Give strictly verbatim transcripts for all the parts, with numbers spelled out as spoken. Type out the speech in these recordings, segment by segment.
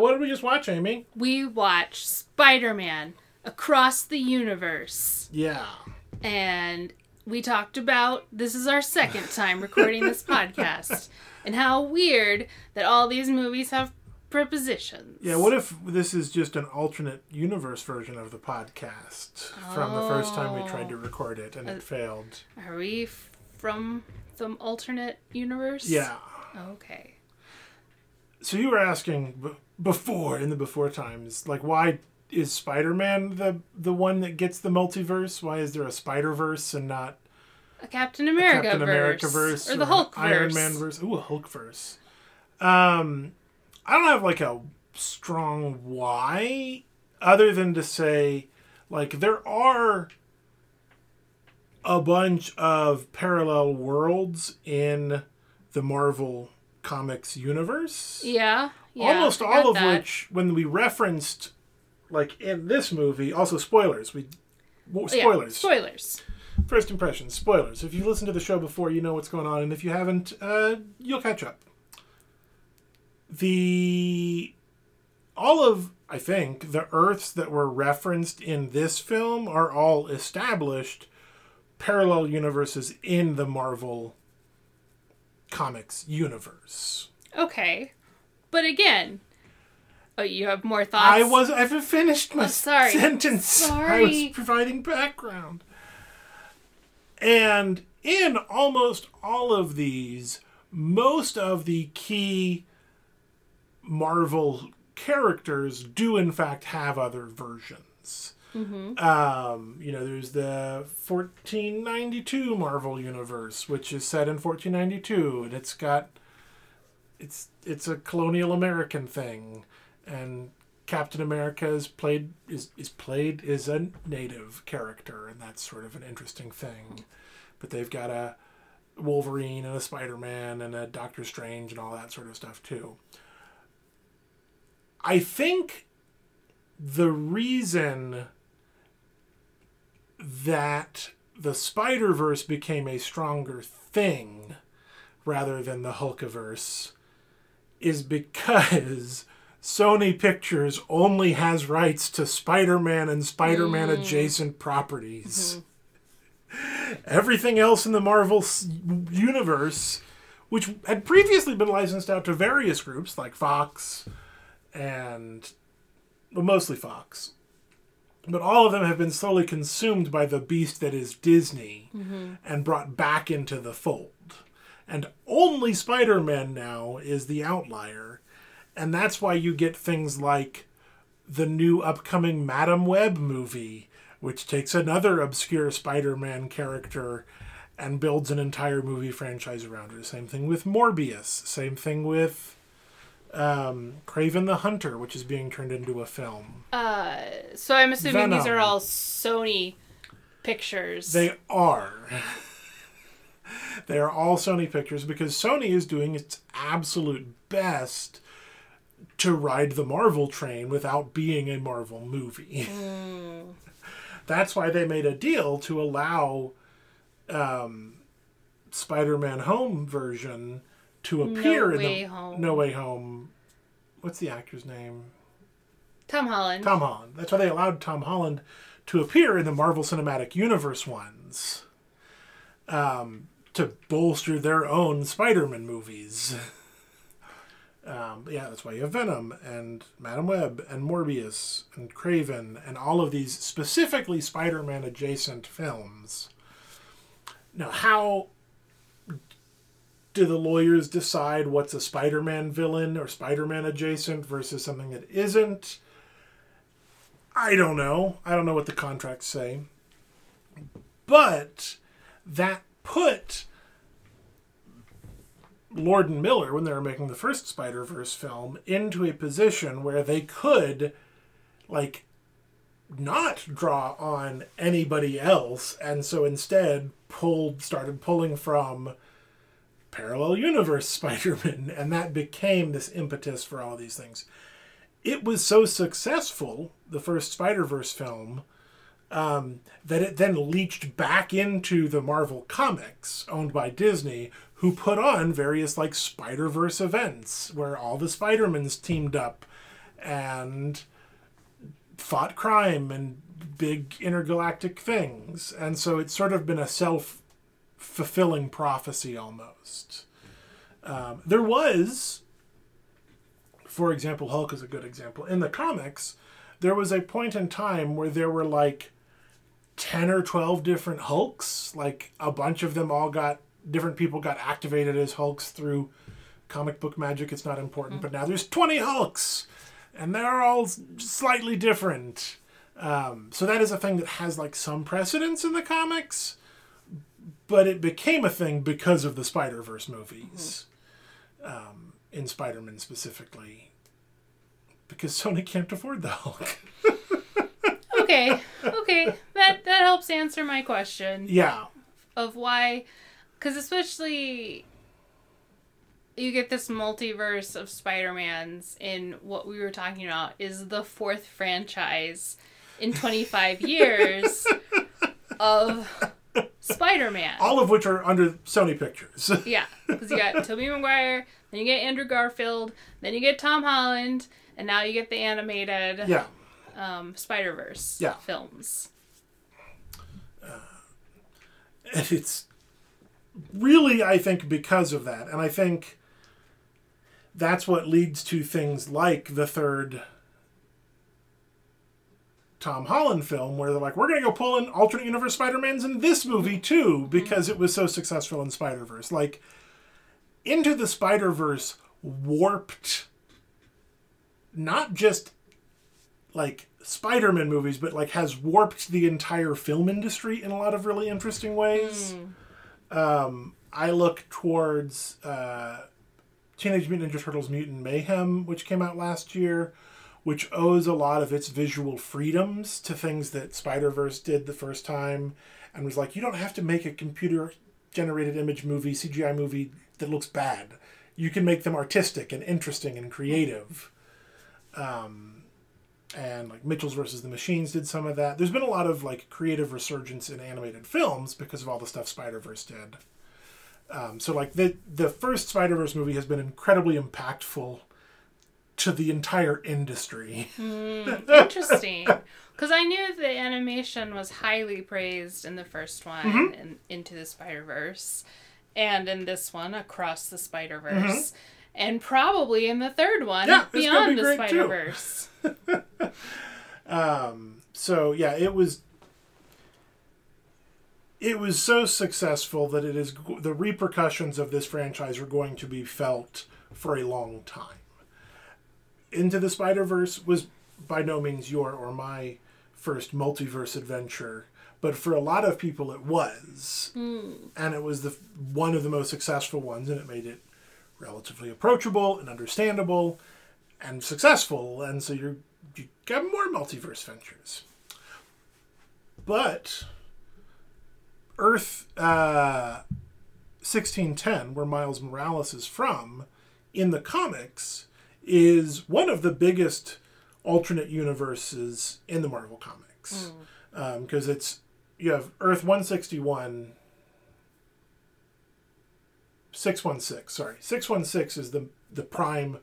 What did we just watch, Amy? We watched Spider-Man Across the Universe. Yeah. And we talked about, this is our second time recording this podcast, and how weird that all these movies have prepositions. Yeah, what if this is just an alternate universe version of the podcast oh. from the first time we tried to record it and uh, it failed? Are we f- from some alternate universe? Yeah. Okay. So you were asking b- before, in the before times, like, why is Spider-Man the the one that gets the multiverse? Why is there a Spider-Verse and not a Captain America, a Captain America verse, or the Hulk verse, Iron Man verse? Ooh, a Hulk verse. Um, I don't have like a strong why, other than to say, like, there are a bunch of parallel worlds in the Marvel comics universe. Yeah. yeah Almost all of that. Which, when we referenced, like, in this movie, also spoilers. We well, Spoilers. Yeah, spoilers. First impressions, spoilers. If you listened to the show before, you know what's going on. And if you haven't, uh, you'll catch up. The... All of, I think, the Earths that were referenced in this film are all established parallel universes in the Marvel comics universe. Okay. But again... Oh, you have more thoughts? I was... I haven't finished my oh, sorry. sentence. Sorry. I was providing background. And in almost all of these, most of the key Marvel characters do, in fact, have other versions. Mm-hmm. Um, you know, there's the fourteen ninety-two Marvel Universe, which is set in fourteen ninety-two, and it's got... It's, it's a colonial American thing. And Captain America is played is, is played is a native character, and that's sort of an interesting thing. But they've got a Wolverine and a Spider-Man and a Doctor Strange and all that sort of stuff too. I think the reason that the Spider-Verse became a stronger thing rather than the Hulkiverse is because Sony Pictures only has rights to Spider-Man and Spider-Man mm. adjacent properties. Mm-hmm. Everything else in the Marvel universe, which had previously been licensed out to various groups like Fox and, well, mostly Fox, but all of them have been slowly consumed by the beast that is Disney mm-hmm. and brought back into the fold. And only Spider-Man now is the outlier. And that's why you get things like the new upcoming Madame Web movie, which takes another obscure Spider-Man character and builds an entire movie franchise around her. Same thing with Morbius. Same thing with um, Kraven the Hunter, which is being turned into a film. Uh, so I'm assuming Venom. These are all Sony Pictures. They are. They are all Sony Pictures because Sony is doing its absolute best to ride the Marvel train without being a Marvel movie. Mm. That's why they made a deal to allow um, Spider-Man Home version to appear no way in the home. No Way Home. What's the actor's name? Tom Holland. Tom Holland. That's why they allowed Tom Holland to appear in the Marvel Cinematic Universe ones um, to bolster their own Spider-Man movies. Um, yeah, that's why you have Venom and Madame Web and Morbius and Kraven and all of these specifically Spider-Man adjacent films. Now, how do the lawyers decide what's a Spider-Man villain or Spider-Man adjacent versus something that isn't? I don't know. I don't know what the contracts say. But that put... Lord and Miller, when they were making the first Spider-Verse film, into a position where they could, like, not draw on anybody else, and so instead pulled, started pulling from parallel universe Spider-Man, and that became this impetus for all these things. It was so successful, the first Spider-Verse film, um, that it then leached back into the Marvel comics owned by Disney, who put on various, like, Spider-Verse events where all the Spider-Mans teamed up and fought crime and big intergalactic things. And so it's sort of been a self-fulfilling prophecy almost. Um, there was, for example, Hulk is a good example. In the comics, there was a point in time where there were like ten or twelve different Hulks. Like a bunch of them all got, different people got activated as Hulks through comic book magic. It's not important, but now there's twenty Hulks and they're all slightly different. Um, so that is a thing that has like some precedence in the comics, but it became a thing because of the Spider-Verse movies, um, in Spider-Man specifically, because Sony can't afford the Hulk. okay, okay, that that helps answer my question. Yeah, of why, because especially you get this multiverse of Spider-Mans in what we were talking about is the fourth franchise in twenty-five years of Spider-Man. All of which are under Sony Pictures. Yeah, because you got Tobey Maguire, then you get Andrew Garfield, then you get Tom Holland, and now you get the animated yeah. um, Spider-Verse yeah. films. Uh, and it's really, I think, because of that. And I think that's what leads to things like the third Tom Holland film where they're like, we're going to go pull in alternate universe Spider-Mans in this movie too, because it was so successful in Spider-Verse. Like, Into the Spider-Verse warped not just like Spider-Man movies, but like has warped the entire film industry in a lot of really interesting ways. Mm. Um, I look towards uh, Teenage Mutant Ninja Turtles Mutant Mayhem, which came out last year, which owes a lot of its visual freedoms to things that Spider-Verse did the first time and was like, you don't have to make a computer-generated image movie, C G I movie that looks bad. You can make them artistic and interesting and creative. Um, and like Mitchell's versus the Machines did some of that. There's been a lot of like creative resurgence in animated films because of all the stuff Spider-Verse did. Um, so like the the first Spider-Verse movie has been incredibly impactful to the entire industry. Mm, interesting. Because I knew the animation was highly praised in the first one, mm-hmm. in, Into the Spider-Verse, and in this one, Across the Spider-Verse, mm-hmm. and probably in the third one, yeah, Beyond the Spider-Verse. um, so, yeah, it was... It was so successful that it is the repercussions of this franchise are going to be felt for a long time. Into the Spider-Verse was by no means your or my first multiverse adventure, but for a lot of people it was. Mm. And it was the one of the most successful ones, and it made it relatively approachable and understandable and successful, and so you're, you got more multiverse ventures. But Earth uh, sixteen ten, where Miles Morales is from, in the comics is one of the biggest alternate universes in the Marvel comics. Because mm. um, it's, you have Earth one sixty-one, six one six, sorry. six one six is the the prime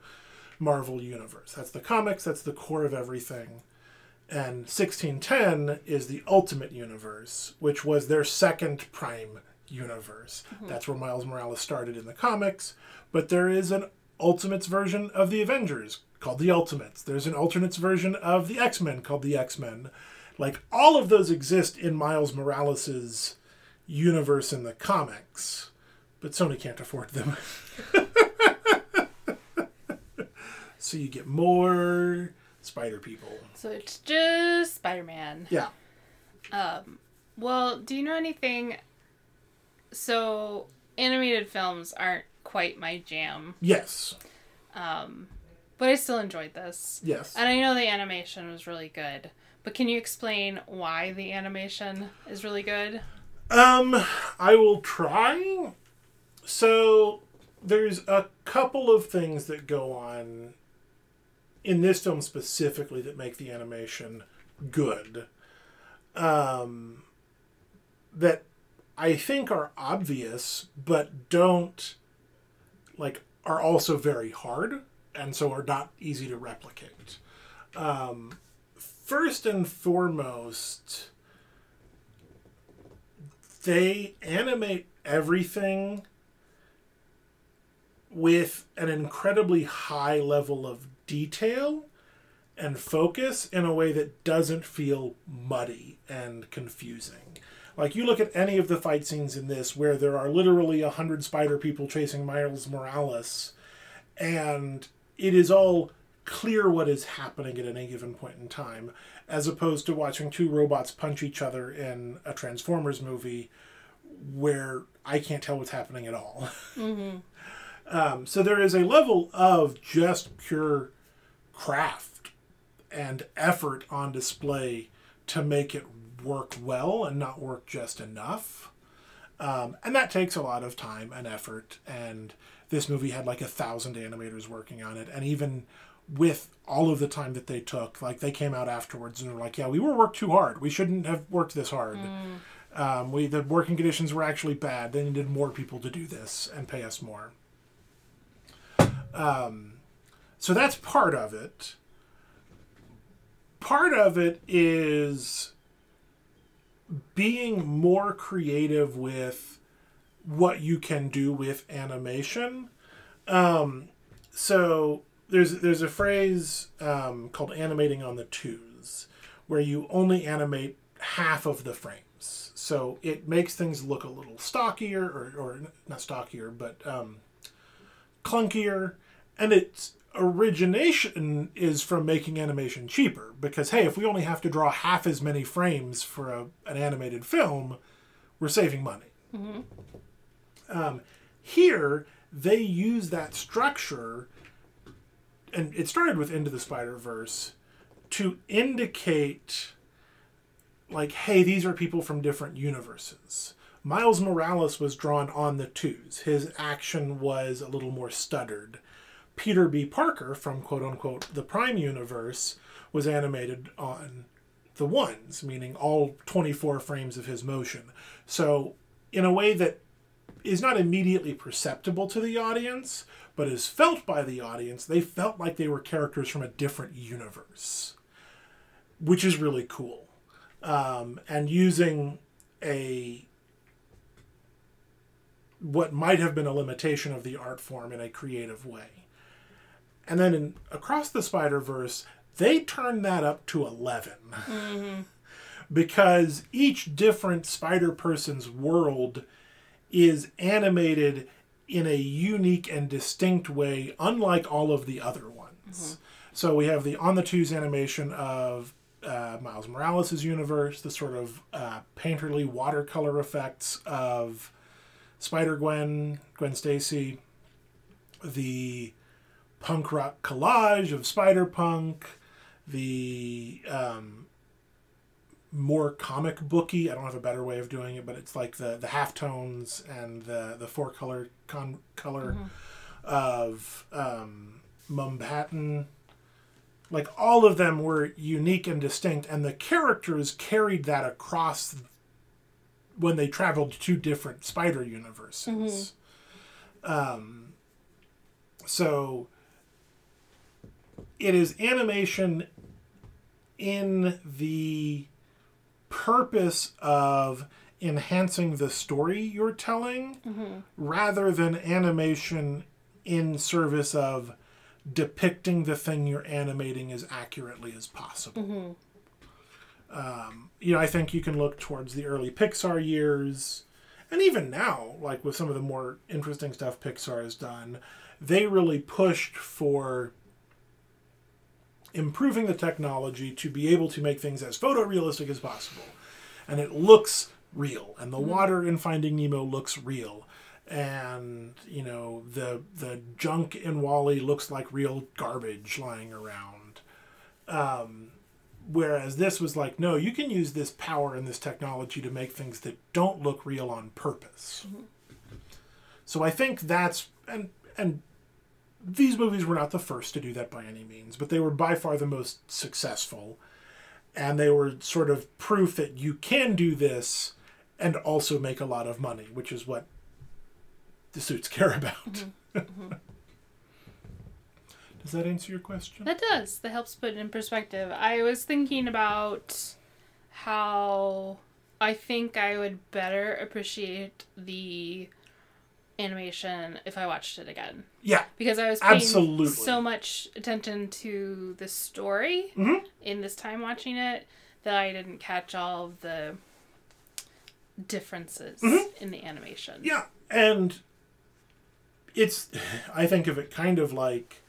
Marvel universe. That's the comics, that's the core of everything. And sixteen ten is the Ultimate Universe, which was their second prime universe. Mm-hmm. That's where Miles Morales started in the comics. But there is an Ultimates version of the Avengers called the Ultimates. There's an Alternates version of the X-Men called the X-Men. Like, all of those exist in Miles Morales's universe in the comics, but Sony can't afford them. So you get more spider people. So it's just Spider-Man. Yeah. Um, well, do you know anything? So animated films aren't quite my jam. Yes. Um, but I still enjoyed this. Yes. And I know the animation was really good, but can you explain why the animation is really good? Um, I will try. So there's a couple of things that go on in this film specifically that make the animation good. Um, that I think are obvious, but don't like are also very hard and so are not easy to replicate. Um, first and foremost, they animate everything with an incredibly high level of detail and focus in a way that doesn't feel muddy and confusing. Like, you look at any of the fight scenes in this where there are literally a hundred spider people chasing Miles Morales, and it is all clear what is happening at any given point in time, as opposed to watching two robots punch each other in a Transformers movie where I can't tell what's happening at all. Mm-hmm. Um, so there is a level of just pure craft and effort on display to make it work well and not work just enough. Um, and that takes a lot of time and effort. And this movie had like a thousand animators working on it. And even with all of the time that they took, like, they came out afterwards and were like, yeah, we were worked too hard. We shouldn't have worked this hard. Mm. Um, we the working conditions were actually bad. They needed more people to do this and pay us more. Um, so that's part of it. Part of it is being more creative with what you can do with animation. Um, so there's there's a phrase um, called animating on the twos, where you only animate half of the frames. So it makes things look a little stockier, or, or not stockier, but um, clunkier. And its origination is from making animation cheaper. Because, hey, if we only have to draw half as many frames for a, an animated film, we're saving money. Mm-hmm. Um, here, they use that structure, and it started with Into the Spider-Verse, to indicate, like, hey, these are people from different universes. Miles Morales was drawn on the twos. His action was a little more stuttered. Peter B. Parker from quote-unquote the Prime Universe was animated on the ones, meaning all twenty-four frames of his motion. So in a way that is not immediately perceptible to the audience, but is felt by the audience, they felt like they were characters from a different universe, which is really cool. Um, and using a... what might have been a limitation of the art form in a creative way. And then in Across the Spider-Verse, they turned that up to eleven. Mm-hmm. Because each different Spider-Person's world is animated in a unique and distinct way, unlike all of the other ones. Mm-hmm. So we have the On the Twos animation of uh, Miles Morales' universe, the sort of uh, painterly watercolor effects of Spider-Gwen, Gwen Stacy, the punk rock collage of Spider-Punk, the um, more comic booky, I don't have a better way of doing it, but it's like the, the halftones and the, the four-color con- color mm-hmm. of um, Mumbatton. Like, all of them were unique and distinct, and the characters carried that across when they traveled to different spider universes. Mm-hmm. Um, so it is animation in the purpose of enhancing the story you're telling, mm-hmm. rather than animation in service of depicting the thing you're animating as accurately as possible. Mm-hmm. Um, you know, I think you can look towards the early Pixar years, and even now, like with some of the more interesting stuff Pixar has done, they really pushed for improving the technology to be able to make things as photorealistic as possible. And it looks real. And the mm-hmm. water in Finding Nemo looks real. And, you know, the the junk in WALL-E looks like real garbage lying around. Um... Whereas this was like, no, you can use this power and this technology to make things that don't look real on purpose. Mm-hmm. So I think that's... And and these movies were not the first to do that by any means, but they were by far the most successful. And they were sort of proof that you can do this and also make a lot of money, which is what the suits care about. Mm-hmm. Mm-hmm. Does that answer your question? That does. That helps put it in perspective. I was thinking about how I think I would better appreciate the animation if I watched it again. Yeah. Because I was paying absolutely. so much attention to the story mm-hmm. in this time watching it that I didn't catch all of the differences mm-hmm. in the animation. Yeah. And it's, I think of it kind of like,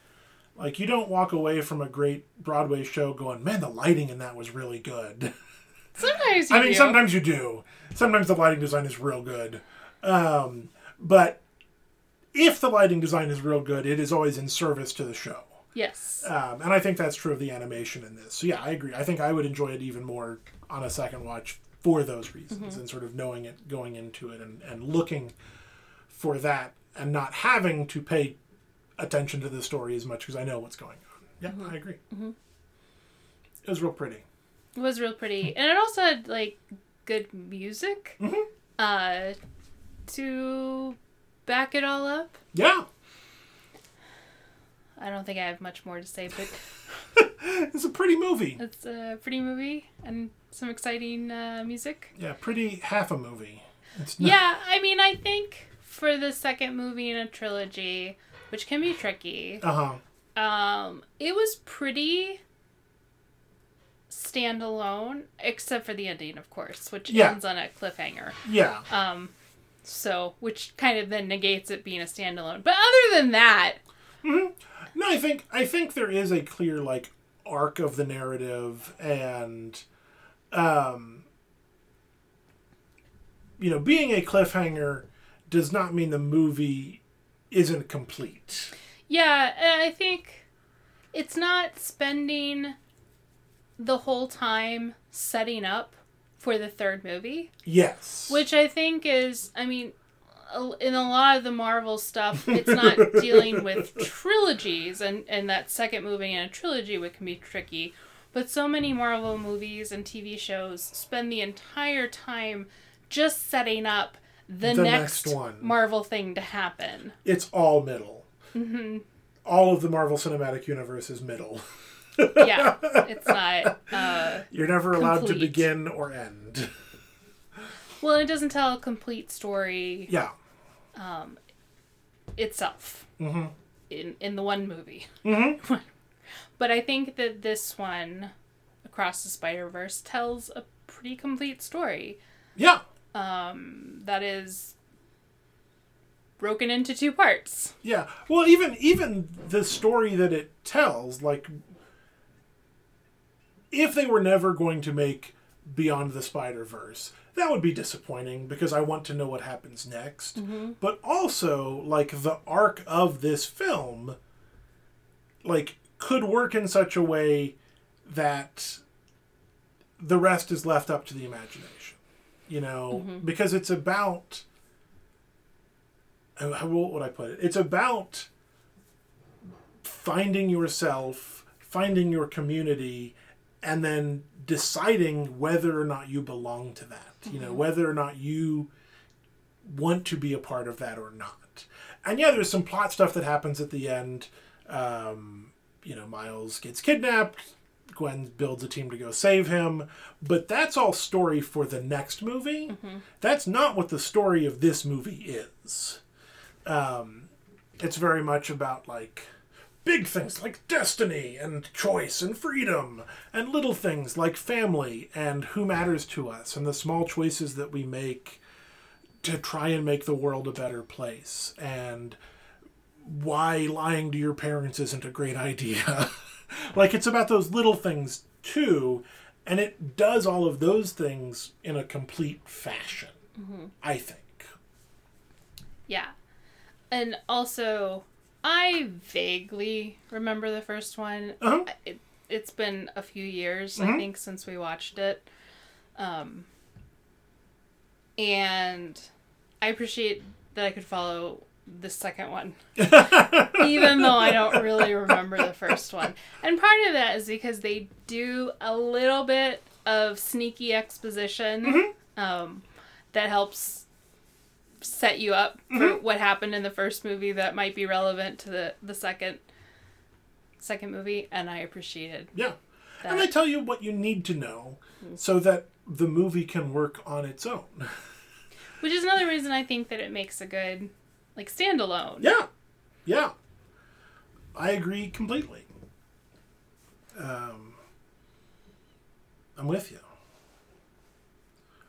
like you don't walk away from a great Broadway show going, man, the lighting in that was really good. Sometimes you I mean, do. sometimes you do. Sometimes the lighting design is real good. Um, but if the lighting design is real good, it is always in service to the show. Yes. Um, and I think that's true of the animation in this. So yeah, I agree. I think I would enjoy it even more on a second watch for those reasons mm-hmm. and sort of knowing it, going into it and, and looking for that and not having to pay attention to the story as much because I know what's going on. Yeah, mm-hmm. I agree. Mm-hmm. It was real pretty. It was real pretty. And it also had, like, good music mm-hmm. uh, to back it all up. Yeah. I don't think I have much more to say, but... It's a pretty movie. It's a pretty movie and some exciting uh, music. Yeah, pretty half a movie. It's not... Yeah, I mean, I think for the second movie in a trilogy, which can be tricky, uh-huh. um, it was pretty standalone, except for the ending, of course, which yeah. ends on a cliffhanger. Yeah. Um, so, which kind of then negates it being a standalone. But other than that... Mm-hmm. No, I think I think there is a clear, like, arc of the narrative and, um, you know, being a cliffhanger does not mean the movie isn't complete. Yeah, and I think it's not spending the whole time setting up for the third movie. Yes. Which I think is, I mean... in a lot of the Marvel stuff, it's not dealing with trilogies, and, and that second movie in a trilogy which can be tricky. But so many Marvel movies and T V shows spend the entire time just setting up the, the next, next one. Marvel thing to happen. It's all middle. Mm-hmm. All of the Marvel Cinematic Universe is middle. Yeah, it's not uh, You're never complete. allowed to begin or end. Well, it doesn't tell a complete story. Yeah. Um, itself. Mm-hmm. In in the one movie. Mm-hmm. But I think that this one, Across the Spider-Verse, tells a pretty complete story. Yeah. Um, that is broken into two parts. Yeah. Well, even even the story that it tells, like, if they were never going to make Beyond the Spider-Verse, that would be disappointing because I want to know what happens next. Mm-hmm. But also, like, the arc of this film, like, could work in such a way that the rest is left up to the imagination. You know? Mm-hmm. Because it's about... How would I put it? It's about finding yourself, finding your community, and then deciding whether or not you belong to that, you mm-hmm. know, whether or not you want to be a part of that or not. And yeah, there's some plot stuff that happens at the end. Um, you know, Miles gets kidnapped. Gwen builds a team to go save him. But that's all story for the next movie. Mm-hmm. That's not what the story of this movie is. Um, it's very much about, like... big things like destiny and choice and freedom, and little things like family and who matters to us and the small choices that we make to try and make the world a better place, and why lying to your parents isn't a great idea. Like, it's about those little things too, and it does all of those things in a complete fashion, mm-hmm. I think. Yeah. And also... I vaguely remember the first one. Uh-huh. It, it's been a few years, uh-huh. I think, since we watched it. Um, and I appreciate that I could follow the second one, even though I don't really remember the first one. And part of that is because they do a little bit of sneaky exposition mm-hmm. um, that helps... set you up for mm-hmm. what happened in the first movie that might be relevant to the, the second. second movie, and I appreciated yeah. that. And I tell you what you need to know mm-hmm. so that the movie can work on its own. Which is another reason I think that it makes a good, like, standalone. Yeah. Yeah. I agree completely. Um, I'm with you.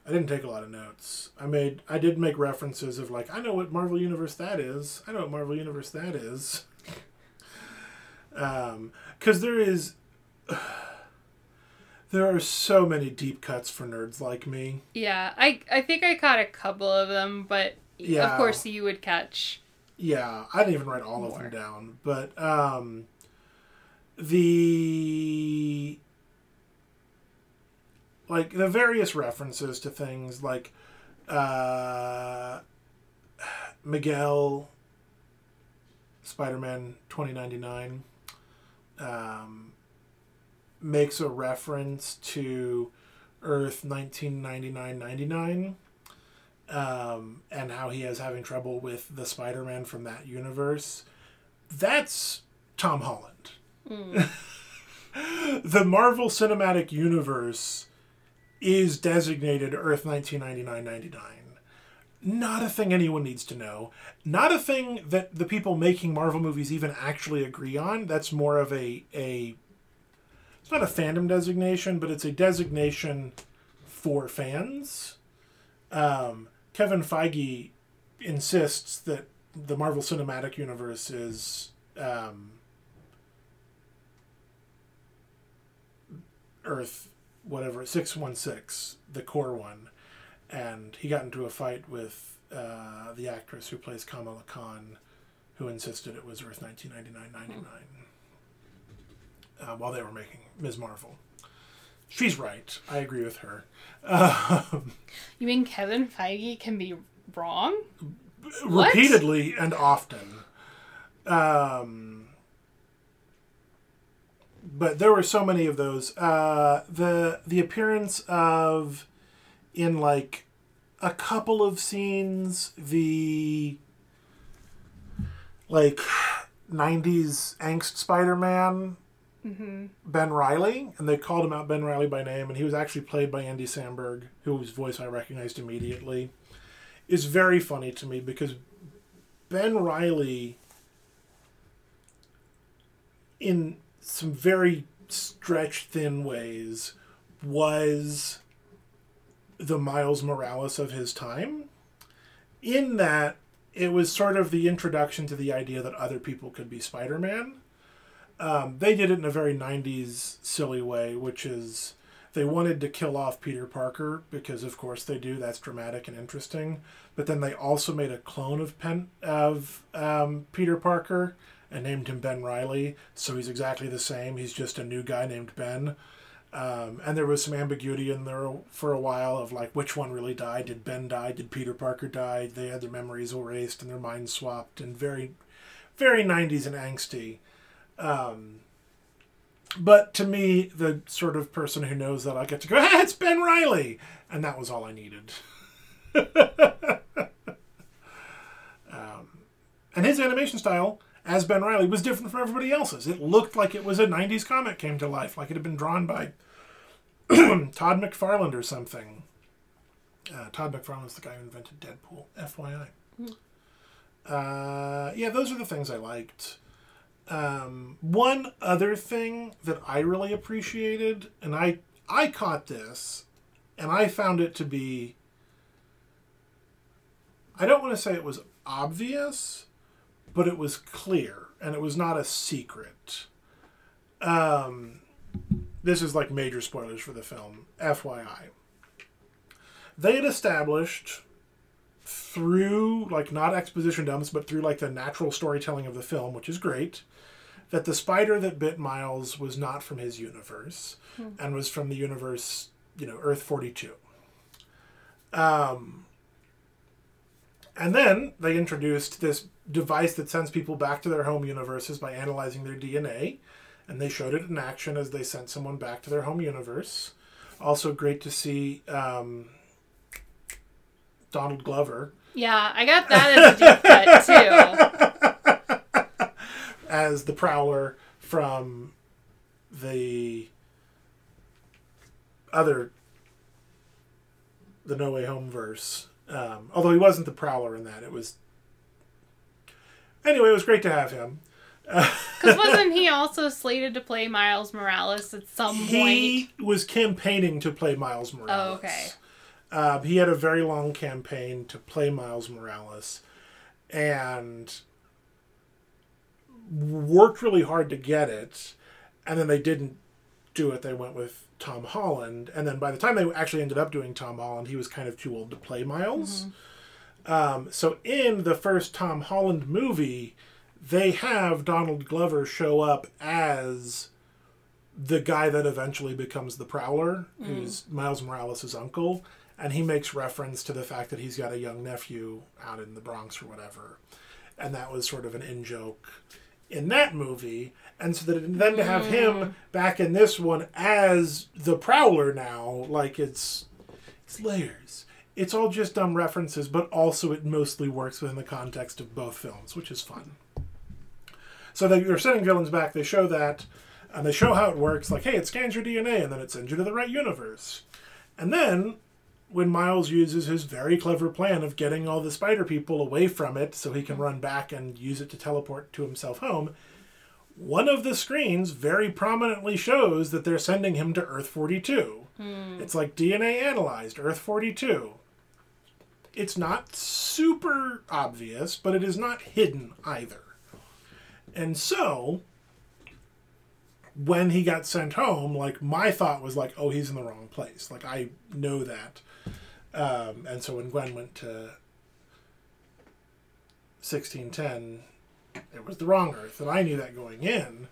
I didn't take a lot of notes. I made, I did make references of like, I know what Marvel Universe that is. I know what Marvel Universe that is. Um, 'cause there is, uh, there are so many deep cuts for nerds like me. Yeah, I I think I caught a couple of them, but yeah. of course you would catch. Yeah, I didn't even write all more. of them down, but um, the like the various references to things like uh, Miguel, Spider-Man twenty ninety-nine. Um, makes a reference to Earth nineteen ninety-nine ninety-nine um, and how he is having trouble with the Spider-Man from that universe. That's Tom Holland. Mm. The Marvel Cinematic Universe is designated Earth nineteen ninety-nine ninety-nine. Not a thing anyone needs to know. Not a thing that the people making Marvel movies even actually agree on. That's more of a... a It's not a fandom designation, but it's a designation for fans. Um, Kevin Feige insists that the Marvel Cinematic Universe is um, Earth, whatever, six one six, the core one. And he got into a fight with uh, the actress who plays Kamala Khan, who insisted it was Earth nineteen ninety-nine ninety-nine. Uh, while they were making Miz Marvel. She's right. I agree with her. Um, you mean Kevin Feige can be wrong? B- repeatedly and often. Um, but there were so many of those. Uh, the the appearance of, in like a couple of scenes, the like nineties angst Spider-Man, Mm-hmm. Ben Reilly, and they called him out Ben Reilly by name, and he was actually played by Andy Samberg, whose voice I recognized immediately, is very funny to me because Ben Reilly, in some very stretched thin ways, was the Miles Morales of his time, in that it was sort of the introduction to the idea that other people could be Spider-Man. Um, they did it in a very nineties silly way, which is they wanted to kill off Peter Parker because, of course, they do. That's dramatic and interesting. But then they also made a clone of Pen of um, Peter Parker and named him Ben Reilly. So he's exactly the same. He's just a new guy named Ben. Um, and there was some ambiguity in there for a while of like which one really died. Did Ben die? Did Peter Parker die? They had their memories erased and their minds swapped, and very, very nineties and angsty. Um, but to me, the sort of person who knows that, I get to go, ah, it's Ben Reilly! And that was all I needed. um, and his animation style, as Ben Reilly, was different from everybody else's. It looked like it was a nineties comic came to life, like it had been drawn by Todd McFarlane or something. Uh, Todd McFarlane's the guy who invented Deadpool, F Y I. Mm. Uh, yeah, those are the things I liked. Um, one other thing that I really appreciated, and I, I caught this, and I found it to be, I don't want to say it was obvious, but it was clear, and it was not a secret. Um, this is like major spoilers for the film, F Y I. They had established, through, like, not exposition dumps, but through, like, the natural storytelling of the film, which is great, that the spider that bit Miles was not from his universe, mm. and was from the universe, you know, Earth forty-two. Um, and then they introduced this device that sends people back to their home universes by analyzing their D N A, and they showed it in action as they sent someone back to their home universe. Also great to see... Um, Donald Glover. Yeah, I got that as a deep cut, too. As the Prowler, from the other, the No Way Home verse. Um, although he wasn't the Prowler in that. It was... Anyway, it was great to have him. Because wasn't he also slated to play Miles Morales at some he point? He was campaigning to play Miles Morales. Oh, okay. Uh, he had a very long campaign to play Miles Morales and worked really hard to get it. And then they didn't do it. They went with Tom Holland. And then by the time they actually ended up doing Tom Holland, he was kind of too old to play Miles. Mm-hmm. Um, so in the first Tom Holland movie, they have Donald Glover show up as the guy that eventually becomes the Prowler, mm. who's Miles Morales' uncle, and he makes reference to the fact that he's got a young nephew out in the Bronx or whatever. And that was sort of an in-joke in that movie. And so that, then to have mm. him back in this one as the Prowler now, like it's it's layers. It's all just dumb references, but also it mostly works within the context of both films, which is fun. So they're sending villains back, they show that, and they show how it works, like, hey, it scans your D N A, and then it sends you to the right universe. And then, when Miles uses his very clever plan of getting all the spider people away from it so he can run back and use it to teleport to himself home, one of the screens very prominently shows that they're sending him to Earth forty-two. Mm. It's like D N A analyzed, Earth forty-two. It's not super obvious, but it is not hidden either. And so... when he got sent home, like, my thought was like, oh, he's in the wrong place. Like, I know that. Um, and so when Gwen went to sixteen ten, it was the wrong Earth, and I knew that going in.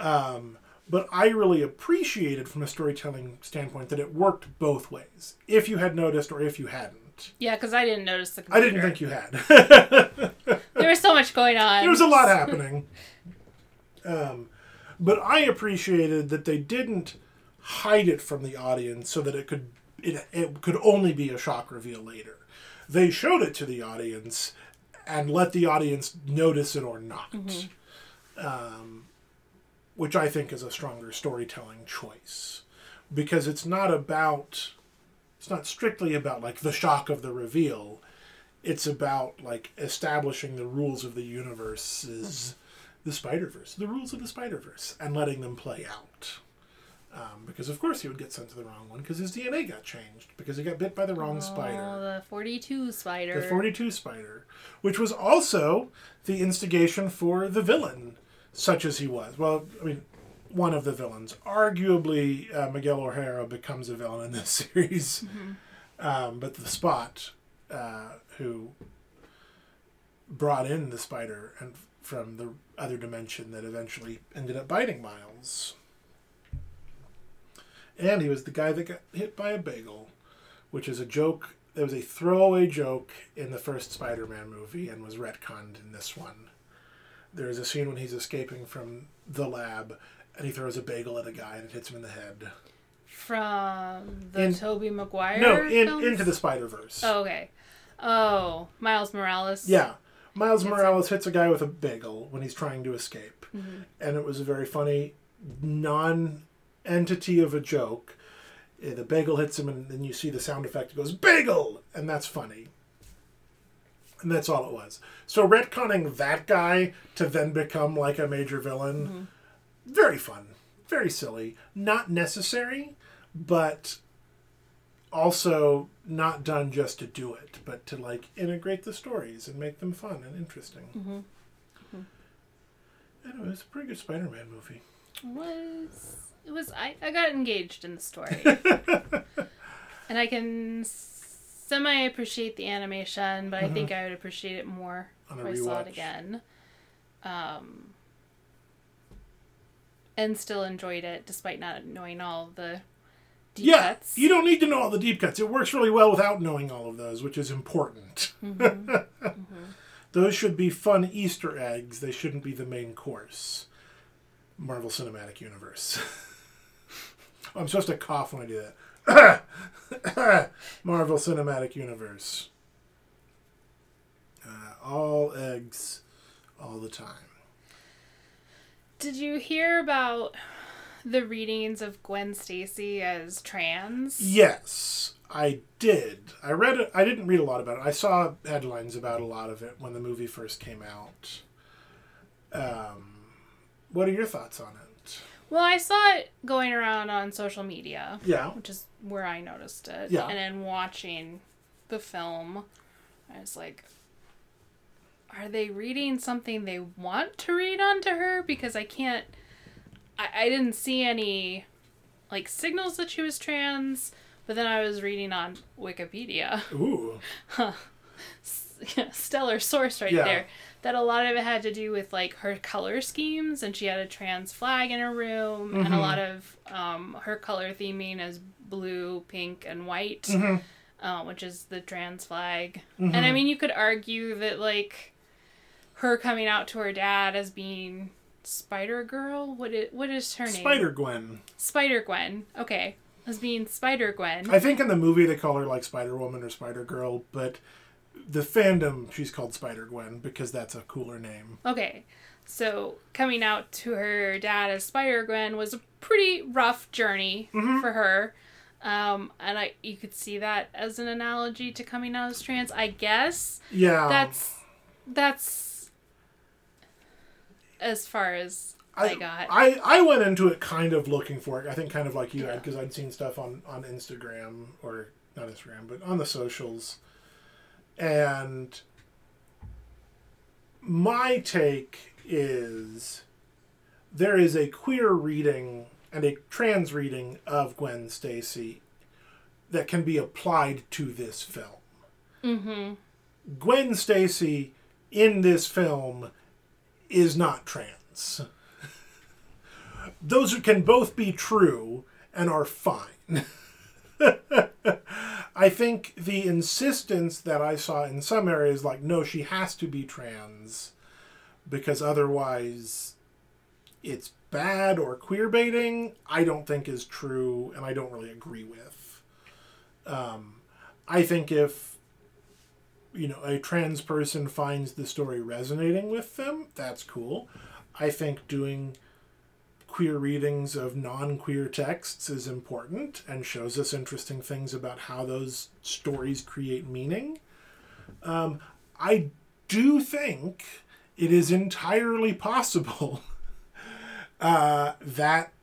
Um, but I really appreciated from a storytelling standpoint that it worked both ways. If you had noticed or if you hadn't. Yeah, because I didn't notice the computer. I didn't think you had. There was so much going on. There was a lot happening. Um... But I appreciated that they didn't hide it from the audience so that it could it, it could only be a shock reveal later. They showed it to the audience and let the audience notice it or not. Mm-hmm. Um, which I think is a stronger storytelling choice. Because it's not about... It's not strictly about, like, the shock of the reveal. It's about, like, establishing the rules of the universe's... Mm-hmm. The Spider-Verse, the rules of the Spider-Verse, and letting them play out. Um, because, of course, he would get sent to the wrong one because his D N A got changed because he got bit by the wrong oh, spider. Oh, the forty-two spider. The forty-two spider, which was also the instigation for the villain, such as he was. Well, I mean, one of the villains. Arguably, uh, Miguel O'Hara becomes a villain in this series. Mm-hmm. Um, but the Spot, uh, who brought in the spider and... from the other dimension that eventually ended up biting Miles. And he was the guy that got hit by a bagel, which is a joke. It was a throwaway joke in the first Spider-Man movie and was retconned in this one. There is a scene when he's escaping from the lab and he throws a bagel at a guy and it hits him in the head. From the in, Tobey Maguire No, in, Into the Spider-Verse. Oh, okay. Oh, Miles Morales. Yeah. Miles Morales hits a guy with a bagel when he's trying to escape. Mm-hmm. And it was a very funny non-entity of a joke. The bagel hits him and then you see the sound effect. It goes, bagel! And that's funny. And that's all it was. So retconning that guy to then become like a major villain, mm-hmm. very fun. Very silly. Not necessary, but... also not done just to do it, but to, like, integrate the stories and make them fun and interesting. Mm-hmm. Mm-hmm. Anyway, it was a pretty good Spider-Man movie. It was. It was. I, I got engaged in the story. And I can semi-appreciate the animation, but uh-huh. I think I would appreciate it more On if I saw it again. Um, and still enjoyed it, despite not knowing all the... Deep yeah, cuts. You don't need to know all the deep cuts. It works really well without knowing all of those, which is important. Mm-hmm. mm-hmm. Those should be fun Easter eggs. They shouldn't be the main course. Marvel Cinematic Universe. Oh, I'm supposed to cough when I do that. Marvel Cinematic Universe. Uh, all eggs, all the time. Did you hear about the readings of Gwen Stacy as trans? Yes, I did. I read it. I didn't read a lot about it. I saw headlines about a lot of it when the movie first came out. Um, what are your thoughts on it? Well, I saw it going around on social media. Yeah. Which is where I noticed it. Yeah. And then watching the film, I was like, are they reading something they want to read onto her? Because I can't... I, I didn't see any, like, signals that she was trans, but then I was reading on Wikipedia. Ooh. Huh. Stellar source right yeah. there. That a lot of it had to do with, like, her color schemes, and she had a trans flag in her room, mm-hmm. and a lot of um, her color theming is blue, pink, and white, mm-hmm. uh, which is the trans flag. Mm-hmm. And, I mean, you could argue that, like, her coming out to her dad as being Spider-Girl? What is, what is her name? Spider-Gwen. Spider-Gwen. Okay. As being Spider-Gwen. I think in the movie they call her, like, Spider-Woman or Spider-Girl, but the fandom, she's called Spider-Gwen because that's a cooler name. Okay. So coming out to her dad as Spider-Gwen was a pretty rough journey mm-hmm. for her. Um, and I you could see that as an analogy to coming out as trans, I guess. Yeah. That's... That's... as far as I, I got. I, I went into it kind of looking for it. I think kind of like you yeah. had, because I'd seen stuff on, on Instagram, or not Instagram, but on the socials. And my take is there is a queer reading and a trans reading of Gwen Stacy that can be applied to this film. Mm-hmm. Gwen Stacy in this film is not trans. Those can both be true and are fine. I think the insistence that I saw in some areas, like, no, she has to be trans because otherwise it's bad or queer baiting, I don't think is true, and I don't really agree with. Um, I think if you know, a trans person finds the story resonating with them, that's cool. I think doing queer readings of non-queer texts is important and shows us interesting things about how those stories create meaning. Um, I do think it is entirely possible uh, that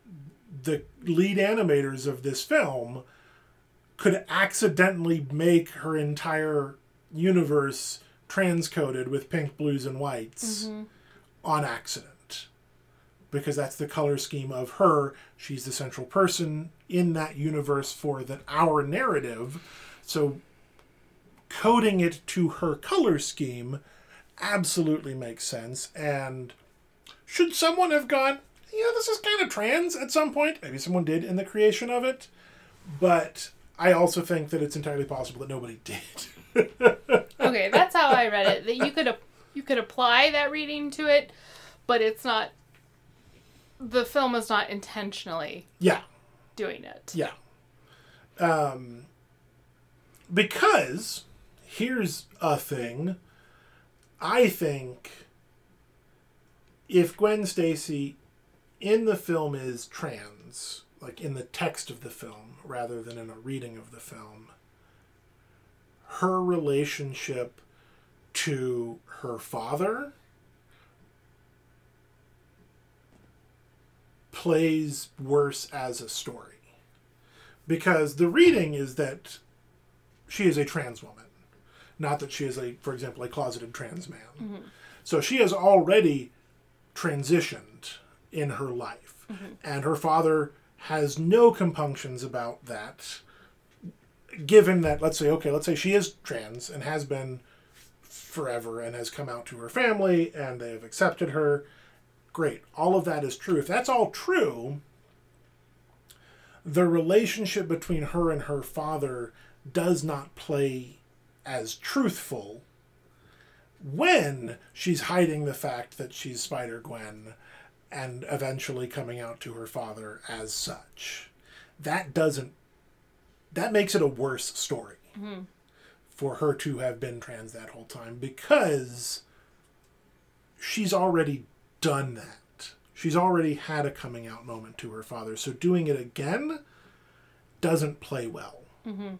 the lead animators of this film could accidentally make her entire universe transcoded with pink, blues, and whites mm-hmm. on accident, because that's the color scheme of her. She's the central person in that universe for that our narrative, so coding it to her color scheme absolutely makes sense. And should someone have gone, yeah, this is kind of trans at some point? Maybe someone did in the creation of it, but I also think that it's entirely possible that nobody did. Okay, that's how I read it. That you could you could apply that reading to it, but it's not. The film is not intentionally yeah doing it yeah. Um, because here's a thing, I think if Gwen Stacy in the film is trans, like in the text of the film rather than in a reading of the film, her relationship to her father plays worse as a story. Because the reading is that she is a trans woman. Not that she is, a, for example, a closeted trans man. Mm-hmm. So she has already transitioned in her life. Mm-hmm. And her father has no compunctions about that. Given that, let's say, okay, let's say she is trans and has been forever and has come out to her family and they have accepted her. Great. All of that is true. If that's all true, the relationship between her and her father does not play as truthful when she's hiding the fact that she's Spider-Gwen and eventually coming out to her father as such. That doesn't That makes it a worse story mm-hmm. for her to have been trans that whole time, because she's already done that She's already had a coming out moment to her father, so doing it again doesn't play well mm-hmm.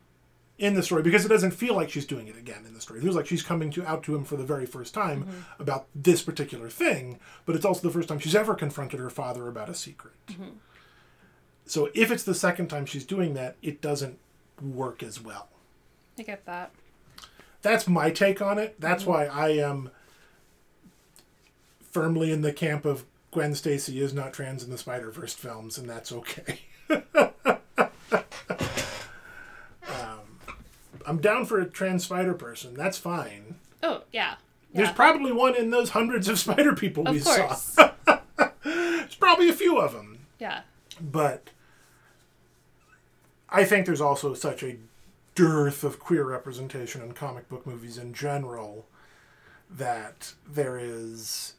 in the story, because it doesn't feel like she's doing it again in the story. It feels like she's coming to out to him for the very first time mm-hmm. about this particular thing, but it's also the first time she's ever confronted her father about a secret. Mm-hmm. So if it's the second time she's doing that, it doesn't work as well. I get that. That's my take on it. That's mm-hmm. why I am firmly in the camp of Gwen Stacy is not trans in the Spider-Verse films, and that's okay. um, I'm down for a trans spider person. That's fine. Oh, yeah. yeah. There's probably one in those hundreds of spider people of we course. saw. There's probably a few of them. Yeah. But I think there's also such a dearth of queer representation in comic book movies in general that there is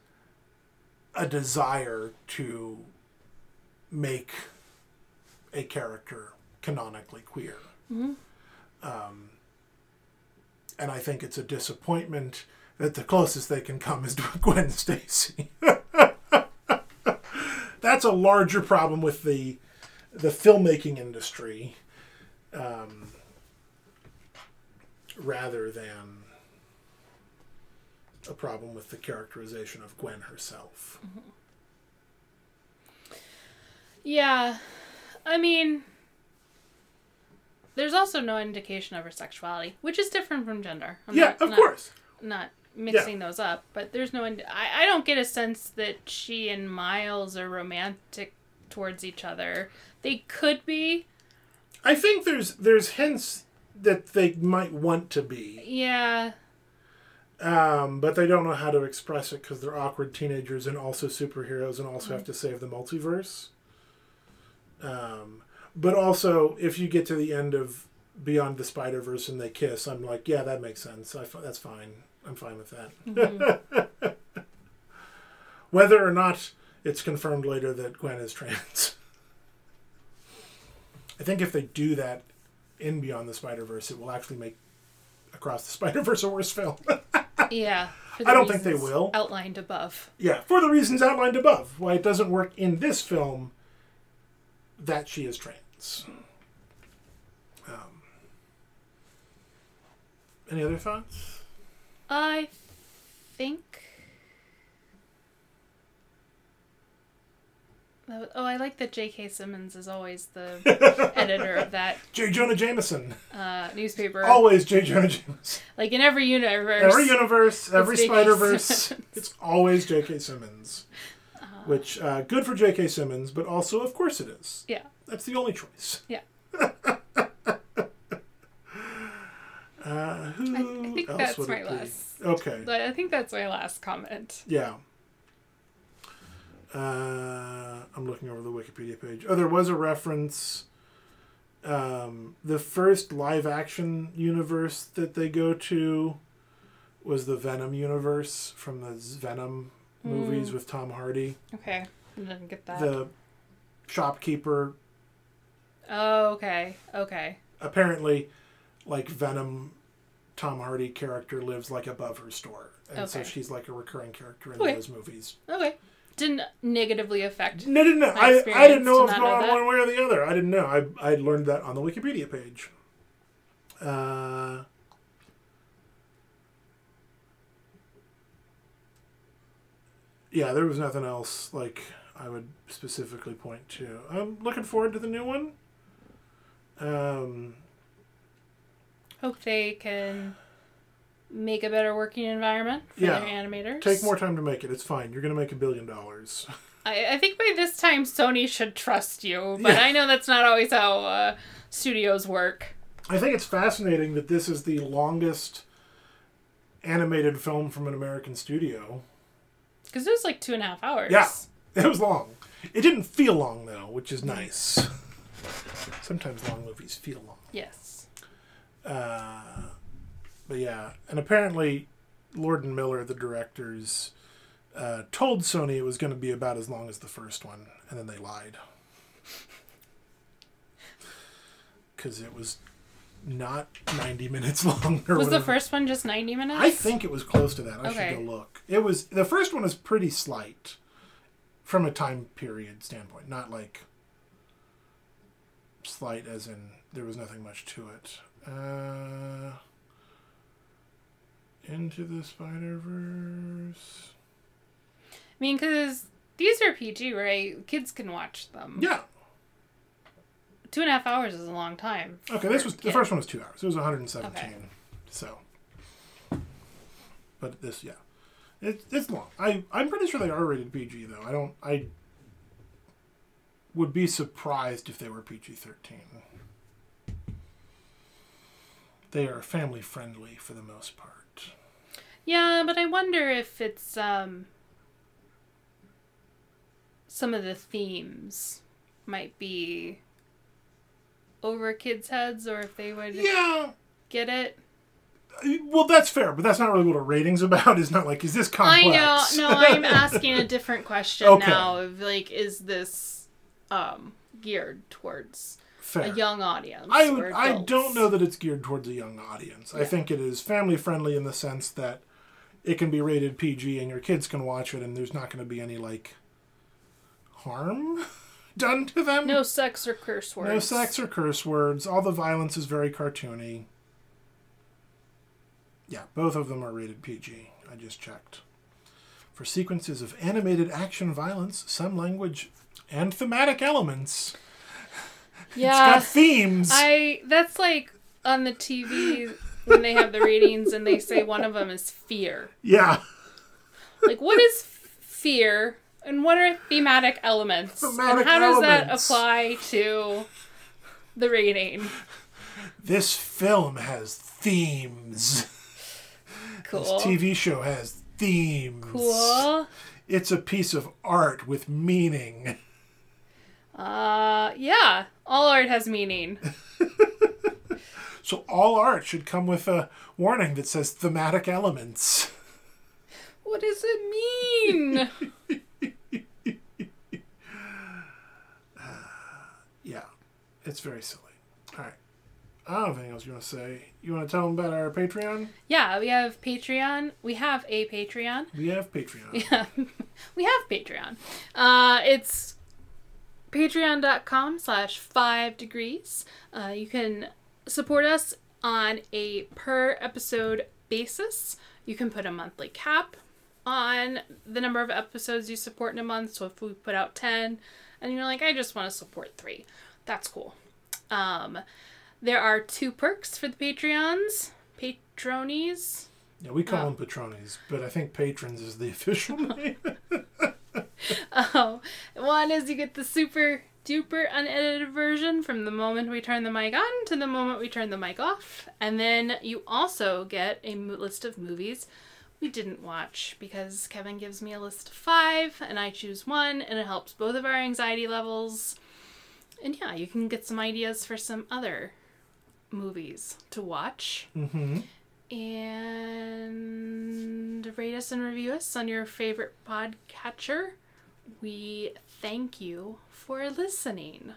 a desire to make a character canonically queer. Mm-hmm. Um, and I think it's a disappointment that the closest they can come is to Gwen Stacy. That's a larger problem with the the filmmaking industry um, rather than a problem with the characterization of Gwen herself. Mm-hmm. Yeah. I mean, there's also no indication of her sexuality, which is different from gender. I'm yeah, not, of not, course. Not mixing yeah. those up, but there's no... Ind- I, I don't get a sense that she and Miles are romantic towards each other. They could be. I think there's there's hints that they might want to be. Yeah. Um, but they don't know how to express it because they're awkward teenagers and also superheroes and also mm-hmm. have to save the multiverse. Um, but also, if you get to the end of Beyond the Spider-Verse and they kiss, I'm like, yeah, that makes sense. I f- that's fine. I'm fine with that. Mm-hmm. Whether or not it's confirmed later that Gwen is trans. I think if they do that in Beyond the Spider-Verse, it will actually make Across the Spider-Verse a worse film. Yeah. I don't think they will. Outlined above. Yeah, for the reasons outlined above. Why it doesn't work in this film that she is trans. Um, any other thoughts? I think... Oh, I like that J K. Simmons is always the editor of that. J. Jonah Jameson. Uh, newspaper. Always J. Jonah Jameson. Like in every universe. Every universe, every Spider-Verse. It's always J K. Simmons. Uh, Which, uh, good for J K. Simmons, but also, of course it is. Yeah. That's the only choice. Yeah. uh, who I, I think else that's would my last. Okay. I think that's my last comment. Yeah. Uh, I'm looking over the Wikipedia page. Oh, there was a reference. Um, the first live-action universe that they go to was the Venom universe from the Venom mm. movies with Tom Hardy. Okay, I didn't get that. The shopkeeper. Oh, okay, okay. Apparently, like, Venom, Tom Hardy character lives, like, above her store. And okay. so she's, like, a recurring character in okay. those movies. Okay. Didn't negatively affect. No, didn't know. I, I didn't know it was going on one way or the other. I didn't know. I I learned that on the Wikipedia page. Uh, yeah, there was nothing else like I would specifically point to. I'm looking forward to the new one. Um, Hope they can make a better working environment for yeah. their animators. Take more time to make it. It's fine. You're going to make a billion dollars. I, I think by this time Sony should trust you, but yeah. I know that's not always how uh, studios work. I think it's fascinating that this is the longest animated film from an American studio. Because it was like two and a half hours. Yeah, it was long. It didn't feel long, though, which is nice. Sometimes long movies feel long. Yes. Uh... But yeah, and apparently Lord and Miller, the directors, uh, told Sony it was going to be about as long as the first one, and then they lied. Because it was not ninety minutes long. Or was whatever. The first one just ninety minutes? I think it was close to that. I okay. should go look. It was, the first one is pretty slight from a time period standpoint, not like slight as in there was nothing much to it. Uh, Into the Spider-Verse. I mean, because these are P G, right? Kids can watch them. Yeah. Two and a half hours is a long time. Okay, this was the first one was two hours. It was one hundred seventeen. Okay. So, but this, yeah, it's it's long. I I'm pretty sure they are rated P G though. I don't. I would be surprised if they were P G thirteen. They are family friendly for the most part. Yeah, but I wonder if it's um, some of the themes might be over kids' heads, or if they would yeah. get it. Well, that's fair, but that's not really what a rating's about. It's not like, is this complex? I know. No, I'm asking a different question okay. now. Of like, is this um, geared towards fair. a young audience? I would, I don't know that it's geared towards a young audience. Yeah. I think it is family-friendly in the sense that it can be rated P G and your kids can watch it and there's not going to be any, like, harm done to them. No sex or curse words. No sex or curse words. All the violence is very cartoony. Yeah, both of them are rated P G. I just checked. For sequences of animated action violence, some language, and thematic elements. Yeah. It's got themes. I, that's like on the T V when they have the ratings and they say one of them is fear. Yeah. Like, what is fear and what are thematic elements? Thematic and how elements. Does that apply to the rating? This film has themes. Cool. This T V show has themes. Cool. It's a piece of art with meaning. Uh, yeah. All art has meaning. So all art should come with a warning that says thematic elements. What does it mean? uh, yeah. It's very silly. All right. I don't have anything else you want to say. You want to tell them about our Patreon? Yeah, we have Patreon. We have a Patreon. We have Patreon. Yeah, we have Patreon. Uh, it's patreon.com slash five degrees. Uh, you can support us on a per episode basis. You can put a monthly cap on the number of episodes you support in a month. So if we put out ten and you're like, I just want to support three, that's cool. Um... There are two perks for the Patreons. Patronies. Yeah, we call um, them Patronies, but I think patrons is the official name. Oh, one is you get the super duper unedited version from the moment we turn the mic on to the moment we turn the mic off. And then you also get a list of movies we didn't watch because Kevin gives me a list of five and I choose one and it helps both of our anxiety levels. And yeah, you can get some ideas for some other movies to watch. Mm-hmm. And rate us and review us on your favorite podcatcher. We thank you for listening.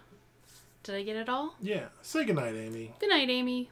Did I get it all? Yeah. Say goodnight, Amy. Good night, Amy.